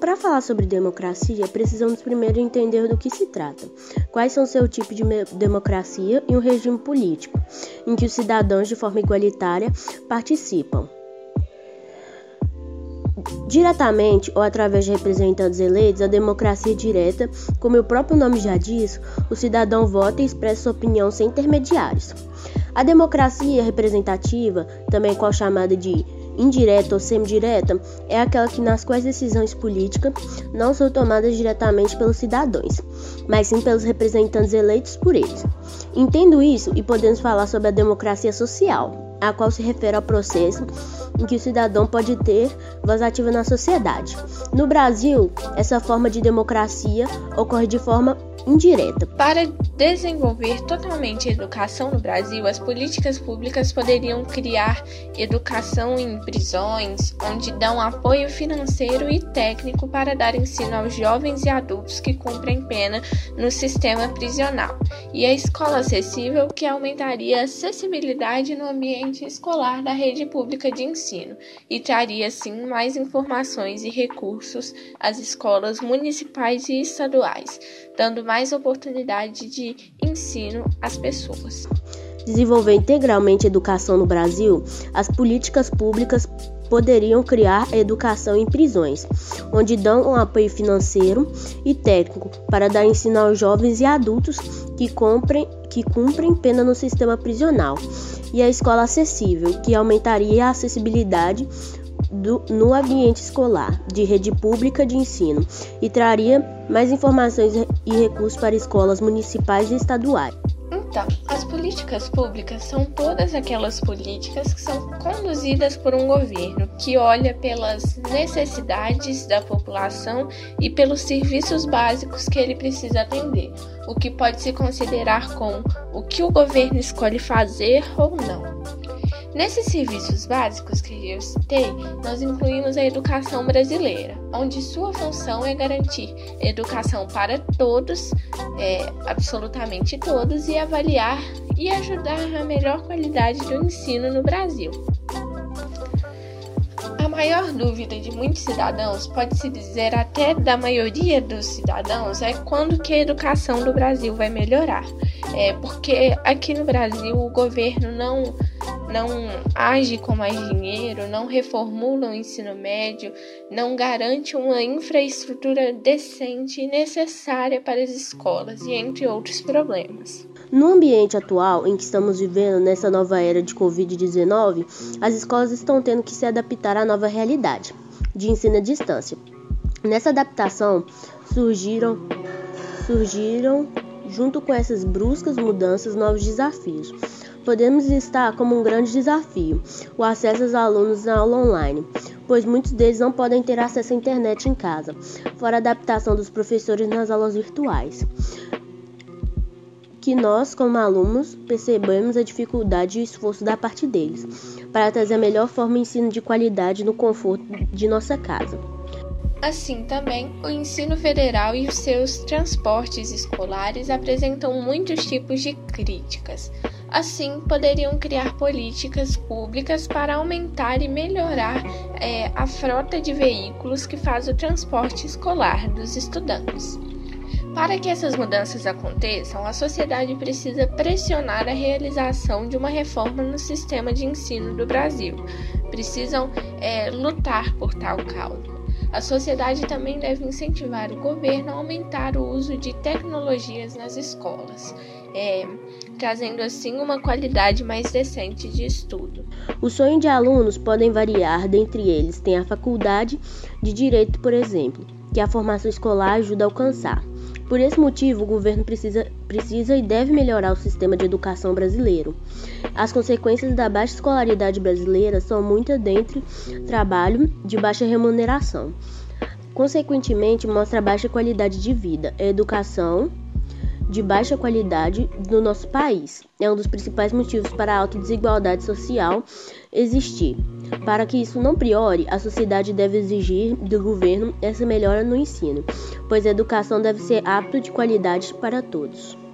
Para falar sobre democracia, precisamos primeiro entender do que se trata, quais são seu tipo de democracia e um regime político, em que os cidadãos de forma igualitária participam diretamente ou através de representantes eleitos. A democracia direta, como o próprio nome já diz, o cidadão vota e expressa sua opinião sem intermediários. A democracia representativa, também qual chamada de indireta ou semidireta, é aquela que nas quais decisões políticas não são tomadas diretamente pelos cidadãos, mas sim pelos representantes eleitos por eles. Entendo isso e podemos falar sobre a democracia social, a qual se refere ao processo em que o cidadão pode ter voz ativa na sociedade. No Brasil, essa forma de democracia ocorre de forma indireta. Para desenvolver totalmente a educação no Brasil, as políticas públicas poderiam criar educação em prisões, onde dão apoio financeiro e técnico para dar ensino aos jovens e adultos que cumprem pena no sistema prisional, e a escola acessível, que aumentaria a acessibilidade no ambiente escolar da rede pública de ensino e traria, assim, mais informações e recursos às escolas municipais e estaduais, dando mais oportunidade de ensino às pessoas. Desenvolver integralmente a educação no Brasil, as políticas públicas poderiam criar a educação em prisões, onde dão um apoio financeiro e técnico para dar ensino aos jovens e adultos que cumprem pena no sistema prisional, e a escola acessível, que aumentaria a acessibilidade no ambiente escolar de rede pública de ensino e traria mais informações e recursos para escolas municipais e estaduais. Então, as políticas públicas são todas aquelas políticas que são conduzidas por um governo que olha pelas necessidades da população e pelos serviços básicos que ele precisa atender, o que pode se considerar como o que o governo escolhe fazer ou não. Nesses serviços básicos que eu citei, nós incluímos a educação brasileira, onde sua função é garantir educação para todos, absolutamente todos, e avaliar e ajudar na melhor qualidade do ensino no Brasil. A maior dúvida de muitos cidadãos, pode-se dizer até da maioria dos cidadãos, é quando que a educação do Brasil vai melhorar. Porque aqui no Brasil o governo não age com mais dinheiro, não reformula o ensino médio, não garante uma infraestrutura decente e necessária para as escolas, e entre outros problemas. No ambiente atual em que estamos vivendo, nessa nova era de Covid-19, as escolas estão tendo que se adaptar à nova realidade de ensino à distância. Nessa adaptação, surgiram junto com essas bruscas mudanças, novos desafios. Podemos listar como um grande desafio o acesso aos alunos à aula online, pois muitos deles não podem ter acesso à internet em casa, fora a adaptação dos professores nas aulas virtuais, que nós, como alunos, percebemos a dificuldade e o esforço da parte deles para trazer a melhor forma de ensino de qualidade no conforto de nossa casa. Assim também, o ensino federal e os seus transportes escolares apresentam muitos tipos de críticas. Assim, poderiam criar políticas públicas para aumentar e melhorar a frota de veículos que faz o transporte escolar dos estudantes. Para que essas mudanças aconteçam, a sociedade precisa pressionar a realização de uma reforma no sistema de ensino do Brasil. Precisam lutar por tal causa. A sociedade também deve incentivar o governo a aumentar o uso de tecnologias nas escolas, trazendo assim uma qualidade mais decente de estudo. O sonho de alunos podem variar, dentre eles tem a faculdade de Direito, por exemplo, que a formação escolar ajuda a alcançar. Por esse motivo, o governo precisa e deve melhorar o sistema de educação brasileiro. As consequências da baixa escolaridade brasileira são muitas, dentre trabalho de baixa remuneração. Consequentemente, mostra a baixa qualidade de vida. A educação de baixa qualidade do nosso país é um dos principais motivos para a alta desigualdade social existir. Para que isso não priore, a sociedade deve exigir do governo essa melhora no ensino, pois a educação deve ser apta de qualidade para todos.